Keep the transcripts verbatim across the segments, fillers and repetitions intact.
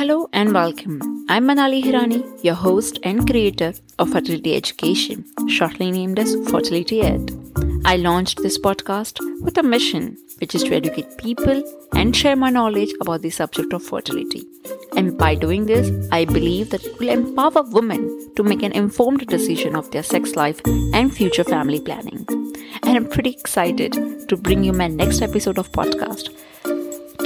Hello and welcome. I'm Manali Hirani, your host and creator of Fertility Education, shortly named as Fertility Ed. I launched this podcast with a mission, which is to educate people and share my knowledge about the subject of fertility. And by doing this, I believe that it will empower women to make an informed decision of their sex life and future family planning. And I'm pretty excited to bring you my next episode of podcast.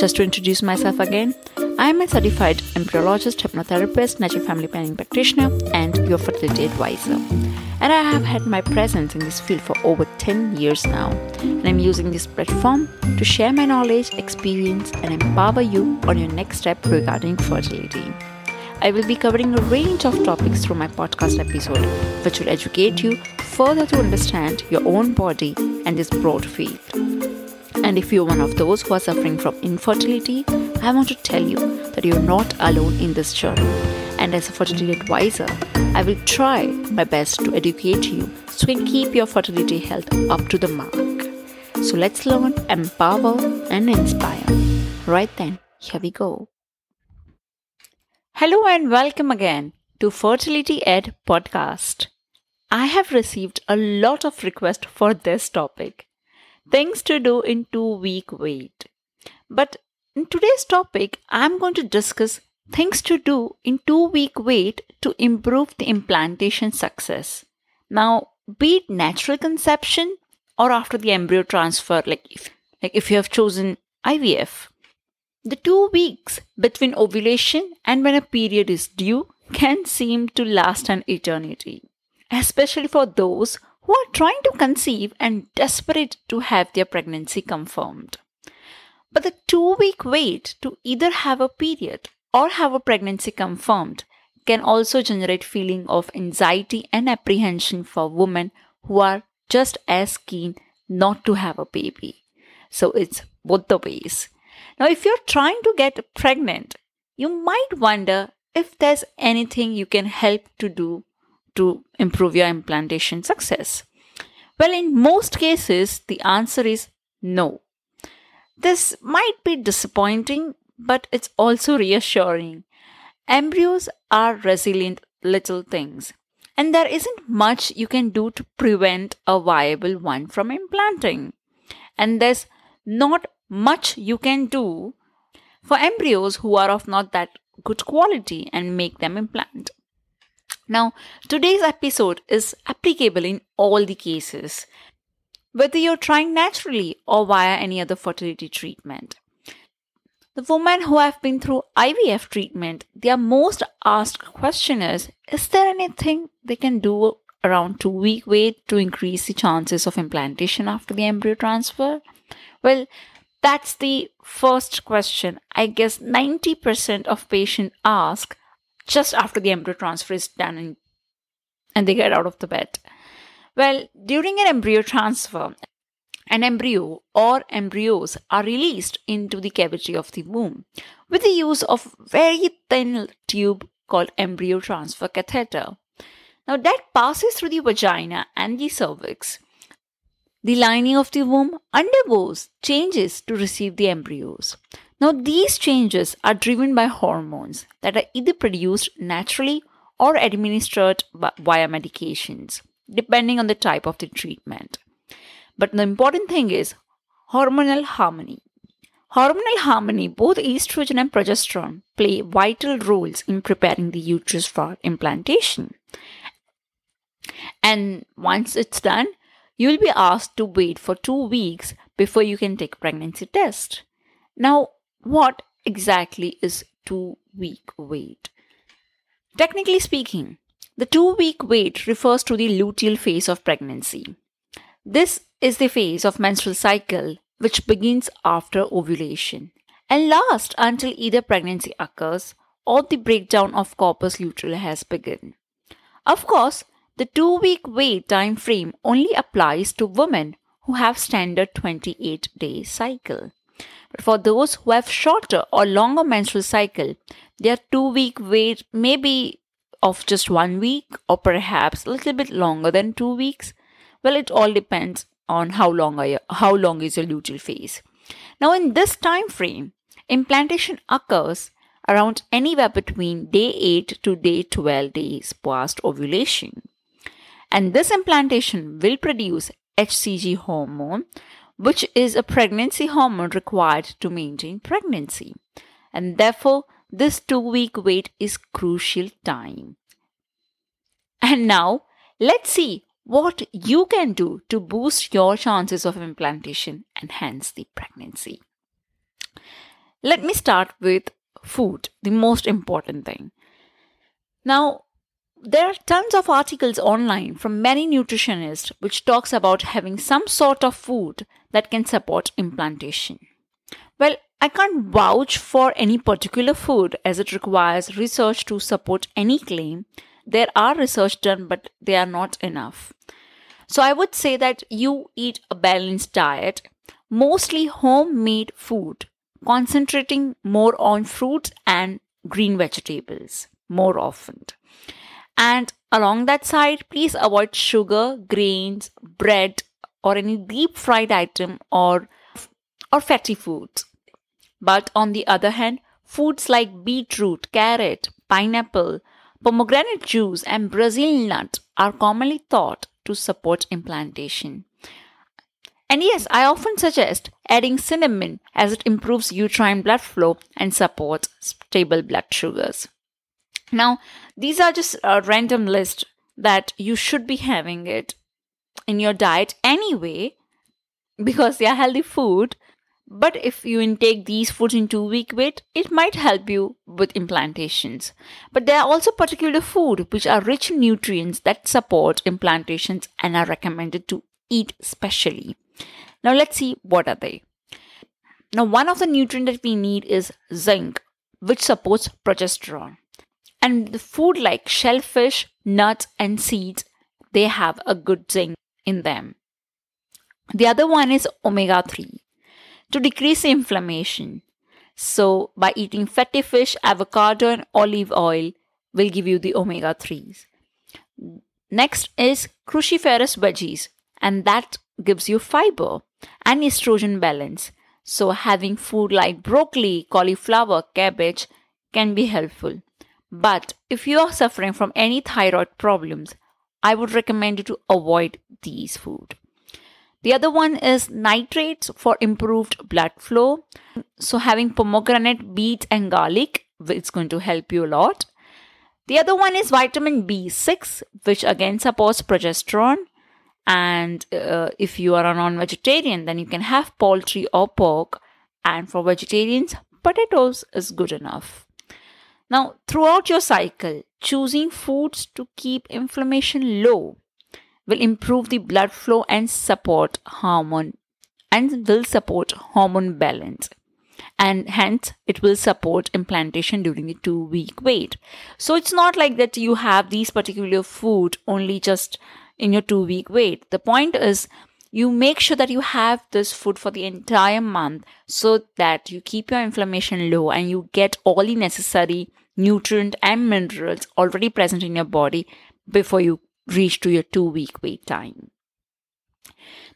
Just to introduce myself again, I am a certified embryologist, hypnotherapist, natural family planning practitioner, and your fertility advisor. And I have had my presence in this field for over ten years now. And I'm using this platform to share my knowledge, experience, and empower you on your next step regarding fertility. I will be covering a range of topics through my podcast episode, which will educate you further to understand your own body and this broad field. And if you're one of those who are suffering from infertility, I want to tell you that you're not alone in this journey. And as a fertility advisor, I will try my best to educate you so you can keep your fertility health up to the mark. So let's learn, empower, and inspire. Right then, here we go. Hello and welcome again to Fertility Ed Podcast. I have received a lot of requests for this topic. Things to do in two-week wait. But in today's topic, I'm going to discuss things to do in two-week wait to improve the implantation success. Now, be it natural conception or after the embryo transfer, like if, like if you have chosen I V F. The two weeks between ovulation and when a period is due can seem to last an eternity, especially for those who are trying to conceive and desperate to have their pregnancy confirmed. But the two-week wait to either have a period or have a pregnancy confirmed can also generate feeling of anxiety and apprehension for women who are just as keen not to have a baby. So it's both the ways. Now, if you're trying to get pregnant, you might wonder if there's anything you can help to do to improve your implantation success. Well, in most cases, the answer is no. This might be disappointing, but it's also reassuring. Embryos are resilient little things, and there isn't much you can do to prevent a viable one from implanting. And there's not much you can do for embryos who are of not that good quality and make them implant. Now, today's episode is applicable in all the cases, whether you're trying naturally or via any other fertility treatment. The women who have been through I V F treatment, their most asked question is, is there anything they can do around two-week wait to increase the chances of implantation after the embryo transfer? Well, that's the first question. I guess ninety percent of patients ask just after the embryo transfer is done and, and they get out of the bed. Well, during an embryo transfer, an embryo or embryos are released into the cavity of the womb with the use of very thin tube called embryo transfer catheter. Now that passes through the vagina and the cervix. The lining of the womb undergoes changes to receive the embryos. Now, these changes are driven by hormones that are either produced naturally or administered via medications, depending on the type of the treatment. But the important thing is hormonal harmony. Hormonal harmony, both estrogen and progesterone, play vital roles in preparing the uterus for implantation. And once it's done, you'll be asked to wait for two weeks before you can take a pregnancy test. Now, what exactly is two-week wait? Technically speaking, the two-week wait refers to the luteal phase of pregnancy. This is the phase of menstrual cycle which begins after ovulation and lasts until either pregnancy occurs or the breakdown of corpus luteum has begun. Of course, the two-week wait time frame only applies to women who have standard twenty-eight day cycle. But for those who have shorter or longer menstrual cycle, their two-week wait may be of just one week or perhaps a little bit longer than two weeks. Well, it all depends on how long are you, how long is your luteal phase. Now, in this time frame, implantation occurs around anywhere between day eight to day twelve days past ovulation. And this implantation will produce H C G hormone, which is a pregnancy hormone required to maintain pregnancy. And therefore, this two-week wait is crucial time. And now, let's see what you can do to boost your chances of implantation and hence the pregnancy. Let me start with food, the most important thing. Now, there are tons of articles online from many nutritionists which talks about having some sort of food that can support implantation. Well, I can't vouch for any particular food as it requires research to support any claim. There are research done, but they are not enough. So I would say that you eat a balanced diet, mostly homemade food, concentrating more on fruits and green vegetables more often. And along that side, please avoid sugar, grains, bread, or any deep fried item or, or fatty foods. But on the other hand, foods like beetroot, carrot, pineapple, pomegranate juice, and Brazil nut are commonly thought to support implantation. And yes, I often suggest adding cinnamon as it improves uterine blood flow and supports stable blood sugars. Now, these are just a random list that you should be having it in your diet anyway because they are healthy food. But if you intake these foods in two-week wait, it might help you with implantations. But there are also particular food which are rich in nutrients that support implantations and are recommended to eat specially. Now, let's see what are they. Now, one of the nutrients that we need is zinc, which supports progesterone. And the food like shellfish, nuts, and seeds, they have a good zinc in them. The other one is omega three. To decrease inflammation. So by eating fatty fish, avocado and olive oil will give you the omega threes. Next is cruciferous veggies, and that gives you fiber and estrogen balance. So having food like broccoli, cauliflower, cabbage can be helpful. But if you are suffering from any thyroid problems, I would recommend you to avoid these foods. The other one is nitrates for improved blood flow. So having pomegranate, beets and garlic, it's going to help you a lot. The other one is vitamin B six, which again supports progesterone. And uh, if you are a non-vegetarian, then you can have poultry or pork. And for vegetarians, potatoes is good enough. Now, throughout your cycle, choosing foods to keep inflammation low will improve the blood flow and support hormone and will support hormone balance. And hence, it will support implantation during the two-week wait. So it's not like that you have these particular food only just in your two-week wait. The point is you make sure that you have this food for the entire month so that you keep your inflammation low and you get all the necessary nutrients and minerals already present in your body before you reach to your two-week wait time.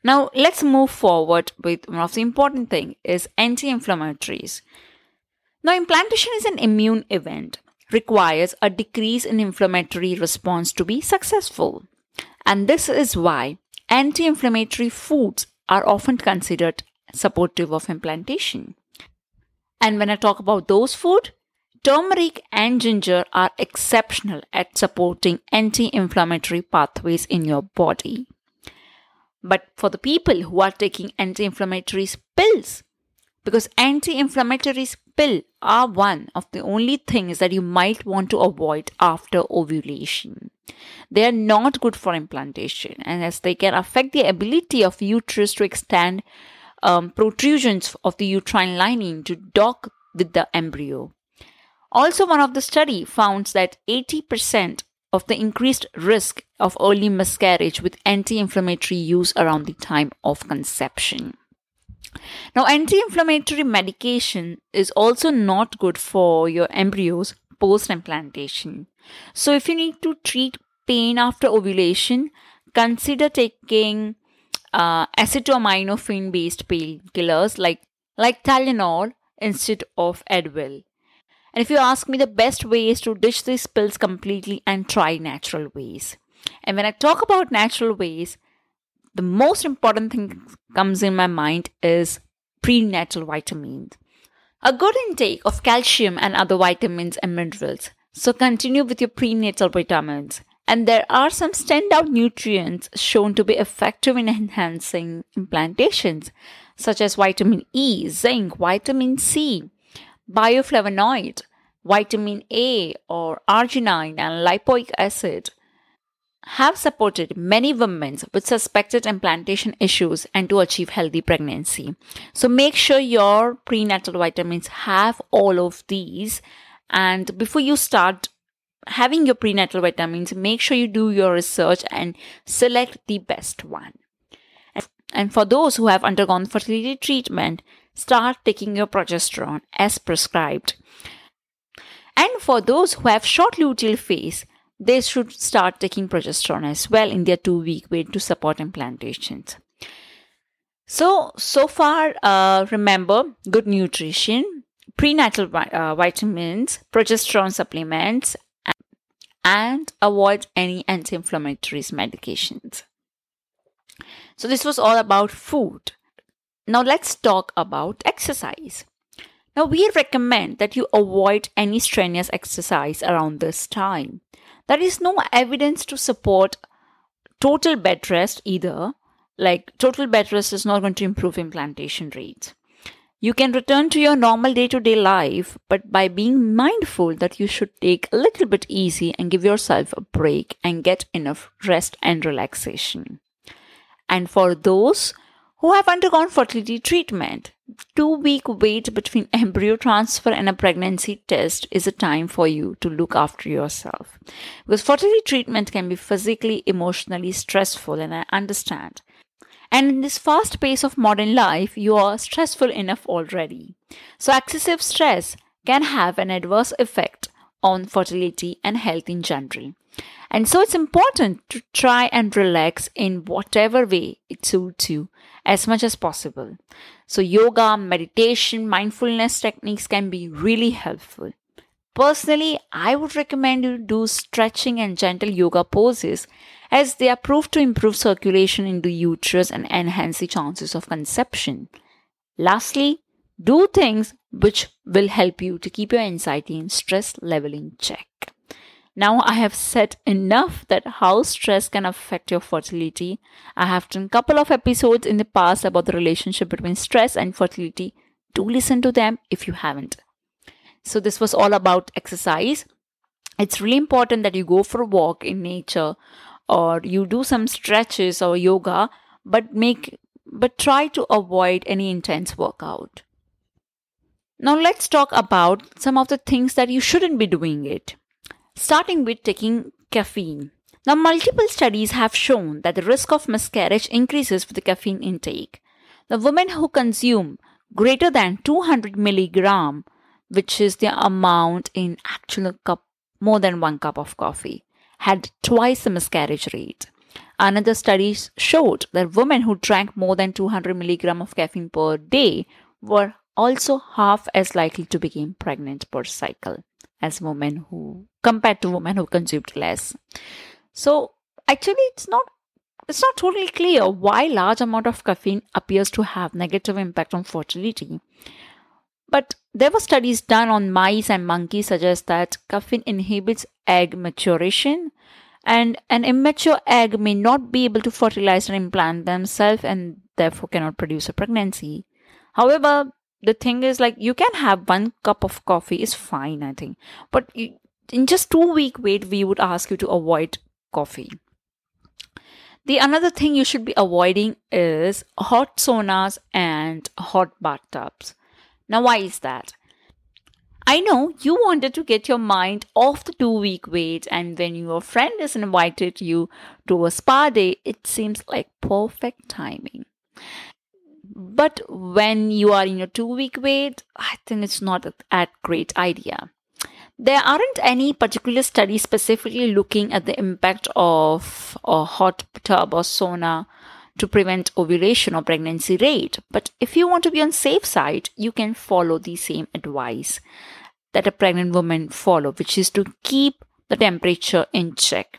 Now, let's move forward with one of the important thing is anti-inflammatories. Now, implantation is an immune event, requires a decrease in inflammatory response to be successful. And this is why anti-inflammatory foods are often considered supportive of implantation. And when I talk about those foods, turmeric and ginger are exceptional at supporting anti-inflammatory pathways in your body. But for the people who are taking anti-inflammatory pills, because anti-inflammatory pills are one of the only things that you might want to avoid after ovulation. They are not good for implantation, and as they can affect the ability of uterus to extend um, protrusions of the uterine lining to dock with the embryo. Also, one of the study found that eighty percent of the increased risk of early miscarriage with anti-inflammatory use around the time of conception. Now, anti-inflammatory medication is also not good for your embryos post-implantation. So, if you need to treat pain after ovulation, consider taking uh, acetaminophen-based painkillers like, like Tylenol instead of Advil. And if you ask me, the best way is to ditch these pills completely and try natural ways. And when I talk about natural ways, the most important thing comes in my mind is prenatal vitamins. A good intake of calcium and other vitamins and minerals. So continue with your prenatal vitamins. And there are some standout nutrients shown to be effective in enhancing implantations, such as vitamin E, zinc, vitamin C, bioflavonoid, vitamin A or arginine, and lipoic acid have supported many women with suspected implantation issues and to achieve healthy pregnancy. So make sure your prenatal vitamins have all of these. And before you start having your prenatal vitamins, make sure you do your research and select the best one. And for those who have undergone fertility treatment, start taking your progesterone as prescribed. And for those who have short luteal phase, they should start taking progesterone as well in their two-week wait to support implantations. So, so far, uh, remember, good nutrition, prenatal uh, vitamins, progesterone supplements, and avoid any anti-inflammatory medications. So this was all about food. Now let's talk about exercise. Now we recommend that you avoid any strenuous exercise around this time. There is no evidence to support total bed rest either. Like total bed rest is not going to improve implantation rates. You can return to your normal day-to-day life, but by being mindful that you should take a little bit easy and give yourself a break and get enough rest and relaxation. And for those who have undergone fertility treatment, two-week wait between embryo transfer and a pregnancy test is a time for you to look after yourself. Because fertility treatment can be physically, emotionally stressful, and I understand. And in this fast pace of modern life, you are stressful enough already. So excessive stress can have an adverse effect on fertility and health in general. And so it's important to try and relax in whatever way it suits you as much as possible. So yoga, meditation, mindfulness techniques can be really helpful. Personally, I would recommend you do stretching and gentle yoga poses as they are proved to improve circulation in the uterus and enhance the chances of conception. Lastly, do things which will help you to keep your anxiety and stress level in check. Now I have said enough that how stress can affect your fertility. I have done a couple of episodes in the past about the relationship between stress and fertility. Do listen to them if you haven't. So this was all about exercise. It's really important that you go for a walk in nature or you do some stretches or yoga, but make but try to avoid any intense workout. Now let's talk about some of the things that you shouldn't be doing it. Starting with taking caffeine. Now multiple studies have shown that the risk of miscarriage increases with the caffeine intake. The women who consume greater than two hundred milligrams, which is the amount in actual cup, more than one cup of coffee, had twice the miscarriage rate. Another study showed that women who drank more than two hundred milligrams of caffeine per day were also half as likely to become pregnant per cycle as women who, compared to women who consumed less. So actually it's not it's not totally clear why large amount of caffeine appears to have negative impact on fertility. But there were studies done on mice and monkeys suggest that caffeine inhibits egg maturation and an immature egg may not be able to fertilize and implant themselves and therefore cannot produce a pregnancy. However, the thing is like you can have one cup of coffee is fine, I think. But you, in just two week wait, we would ask you to avoid coffee. The another thing you should be avoiding is hot saunas and hot bathtubs. Now, why is that? I know you wanted to get your mind off the two-week wait, and when your friend has invited you to a spa day, it seems like perfect timing. But when you are in your two-week wait, I think it's not a, a great idea. There aren't any particular studies specifically looking at the impact of a hot tub or sauna to prevent ovulation or pregnancy rate. But if you want to be on safe side, you can follow the same advice. that a pregnant woman follow, which is to keep the temperature in check,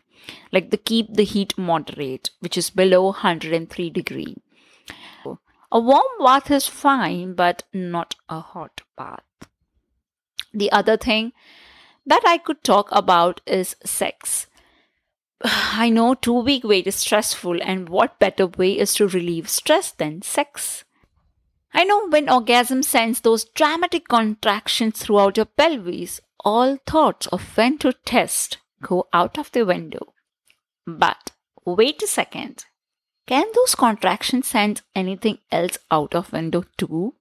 like to keep the heat moderate, which is below one hundred three degrees. A warm bath is fine, but not a hot bath. The other thing that I could talk about is sex. I know two-week wait is stressful, and what better way is to relieve stress than sex? I know when orgasm sends those dramatic contractions throughout your pelvis, all thoughts of when to test go out of the window. But wait a second. Can those contractions send anything else out of window too?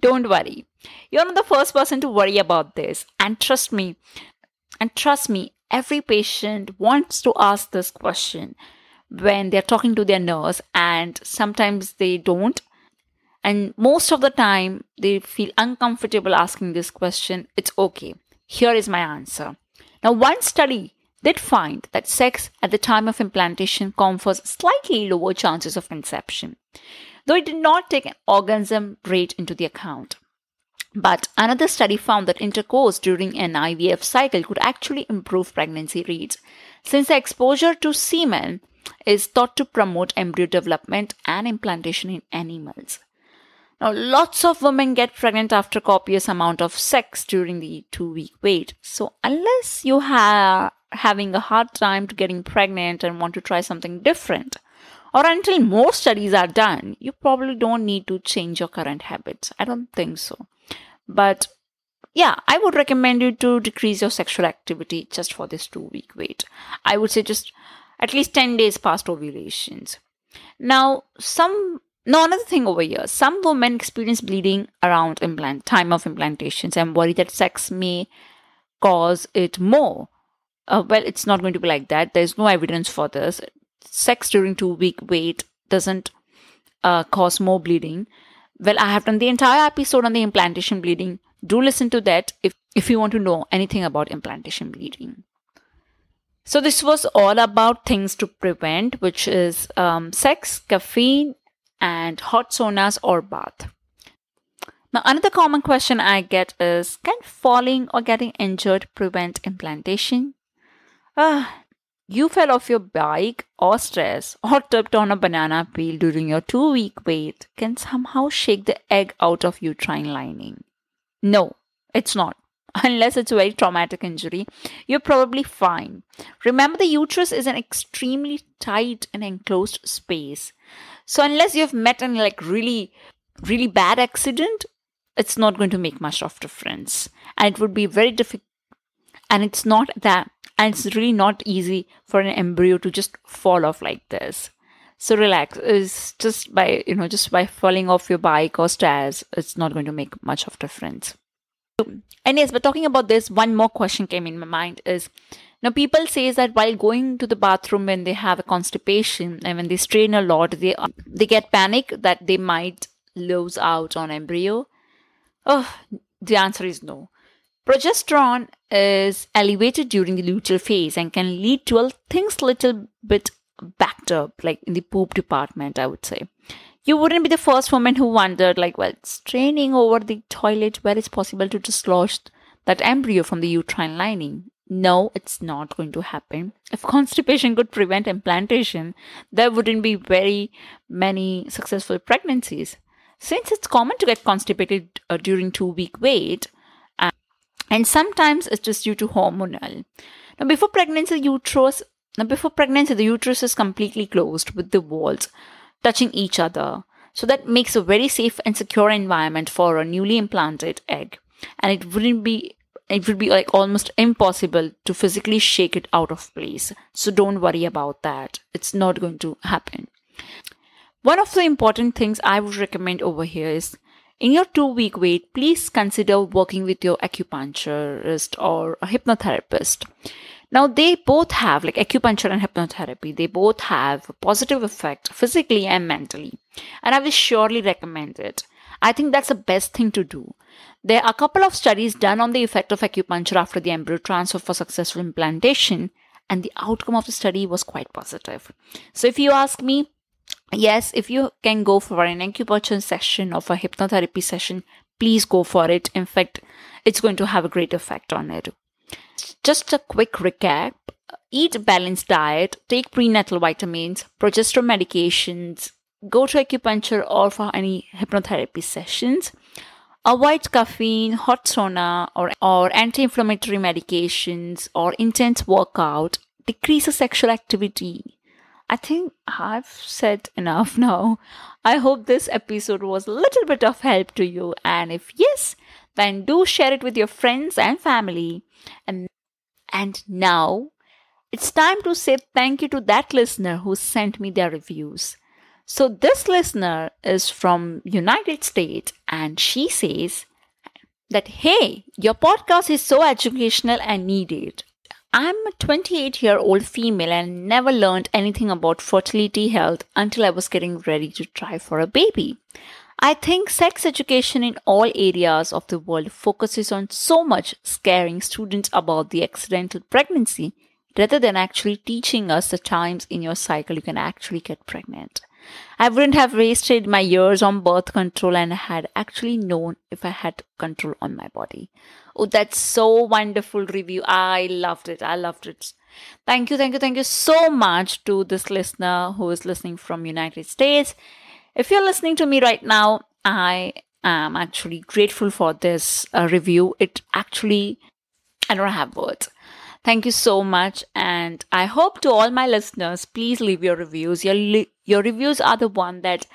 Don't worry. You're not the first person to worry about this. And trust me, and trust me, every patient wants to ask this question when they're talking to their nurse, and sometimes they don't. And most of the time, they feel uncomfortable asking this question. It's okay. Here is my answer. Now, one study did find that sex at the time of implantation confers slightly lower chances of conception, though it did not take an orgasm rate into the account. But another study found that intercourse during an I V F cycle could actually improve pregnancy rates, since the exposure to semen is thought to promote embryo development and implantation in animals. Now, lots of women get pregnant after copious amount of sex during the two-week wait. So, unless you are having a hard time to getting pregnant and want to try something different, or until more studies are done, you probably don't need to change your current habits. I don't think so. But yeah, I would recommend you to decrease your sexual activity just for this two-week wait. I would say just at least ten days past ovulations. Now, some... Now, another thing over here, some women experience bleeding around implant time of implantations and worry that sex may cause it more. Uh, well, it's not going to be like that. There's no evidence for this. Sex during two-week wait doesn't uh, cause more bleeding. Well, I have done the entire episode on the implantation bleeding. Do listen to that if, if you want to know anything about implantation bleeding. So this was all about things to prevent, which is um, sex, caffeine, and hot saunas or bath. Now, another common question I get is, can falling or getting injured prevent implantation? Uh, you fell off your bike or stress or tripped on a banana peel during your two-week wait can somehow shake the egg out of uterine lining. No, it's not. Unless it's a very traumatic injury, you're probably fine. Remember, the uterus is an extremely tight and enclosed space. So unless you've met an like really, really bad accident, it's not going to make much of difference. And it would be very difficult. And it's not that, and it's really not easy for an embryo to just fall off like this. So relax. It's just by, you know, just by falling off your bike or stairs, it's not going to make much of difference. And yes, but talking about this, one more question came in my mind is, now people say that while going to the bathroom when they have a constipation and when they strain a lot, they they get panic that they might lose out on embryo. Oh, the answer is no. Progesterone is elevated during the luteal phase and can lead to all things little bit backed up, like in the poop department, I would say. You wouldn't be the first woman who wondered, like, well, straining over the toilet, where it's possible to dislodge that embryo from the uterine lining. No, it's not going to happen. If constipation could prevent implantation, there wouldn't be very many successful pregnancies. Since it's common to get constipated uh, during two-week wait, uh, and sometimes it's just due to hormonal. Now, before pregnancy, uterus, now before pregnancy, the uterus is completely closed with the walls touching each other. So that makes a very safe and secure environment for a newly implanted egg. And it wouldn't be, it would be like almost impossible to physically shake it out of place. So don't worry about that. It's not going to happen. One of the important things I would recommend over here is, in your two-week wait, please consider working with your acupuncturist or a hypnotherapist. Now, they both have, like acupuncture and hypnotherapy, they both have a positive effect physically and mentally. And I will surely recommend it. I think that's the best thing to do. There are a couple of studies done on the effect of acupuncture after the embryo transfer for successful implantation, and the outcome of the study was quite positive. So if you ask me, yes, if you can go for an acupuncture session or for a hypnotherapy session, please go for it. In fact, it's going to have a great effect on it. Just a quick recap. Eat a balanced diet, take prenatal vitamins, progesterone medications, go to acupuncture or for any hypnotherapy sessions. Avoid caffeine, hot sauna, or, or anti-inflammatory medications or intense workout. Decrease the sexual activity. I think I've said enough now. I hope this episode was a little bit of help to you. And if yes, then do share it with your friends and family. And, and now, it's time to say thank you to that listener who sent me their reviews. So this listener is from United States and she says that, hey, your podcast is so educational and needed. I'm a twenty-eight-year-old female and never learned anything about fertility health until I was getting ready to try for a baby. I think sex education in all areas of the world focuses on so much scaring students about the accidental pregnancy rather than actually teaching us the times in your cycle you can actually get pregnant. I wouldn't have wasted my years on birth control and had actually known if I had control on my body. Oh, that's so wonderful review. I loved it. I loved it. Thank you. Thank you. Thank you so much to this listener who is listening from United States. If you're listening to me right now, I am actually grateful for this uh, review. It actually, I don't have words. Thank you so much, and I hope to all my listeners, please leave your reviews. Your li- your reviews are the one that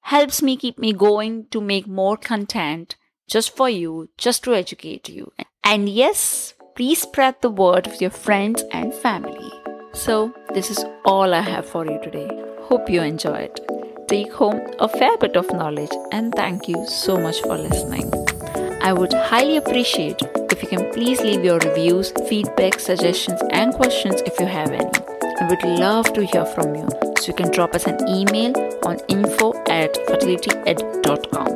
helps me keep me going to make more content just for you, just to educate you. And yes, please spread the word with your friends and family. So this is all I have for you today. Hope you enjoy it. Take home a fair bit of knowledge, and thank you so much for listening. I would highly appreciate if you can please leave your reviews, feedback, suggestions and questions if you have any. I would love to hear from you. So you can drop us an email on info at fertility ed dot com.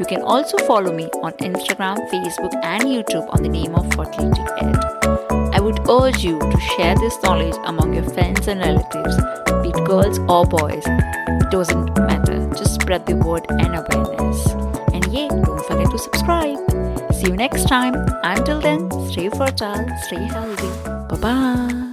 You can also follow me on Instagram, Facebook and YouTube on the name of Fertility Ed. I would urge you to share this knowledge among your friends and relatives, be it girls or boys. It doesn't matter. Just spread the word and awareness. And yeah, don't forget to subscribe. See you next time. Until then, stay fertile, stay healthy. Bye-bye.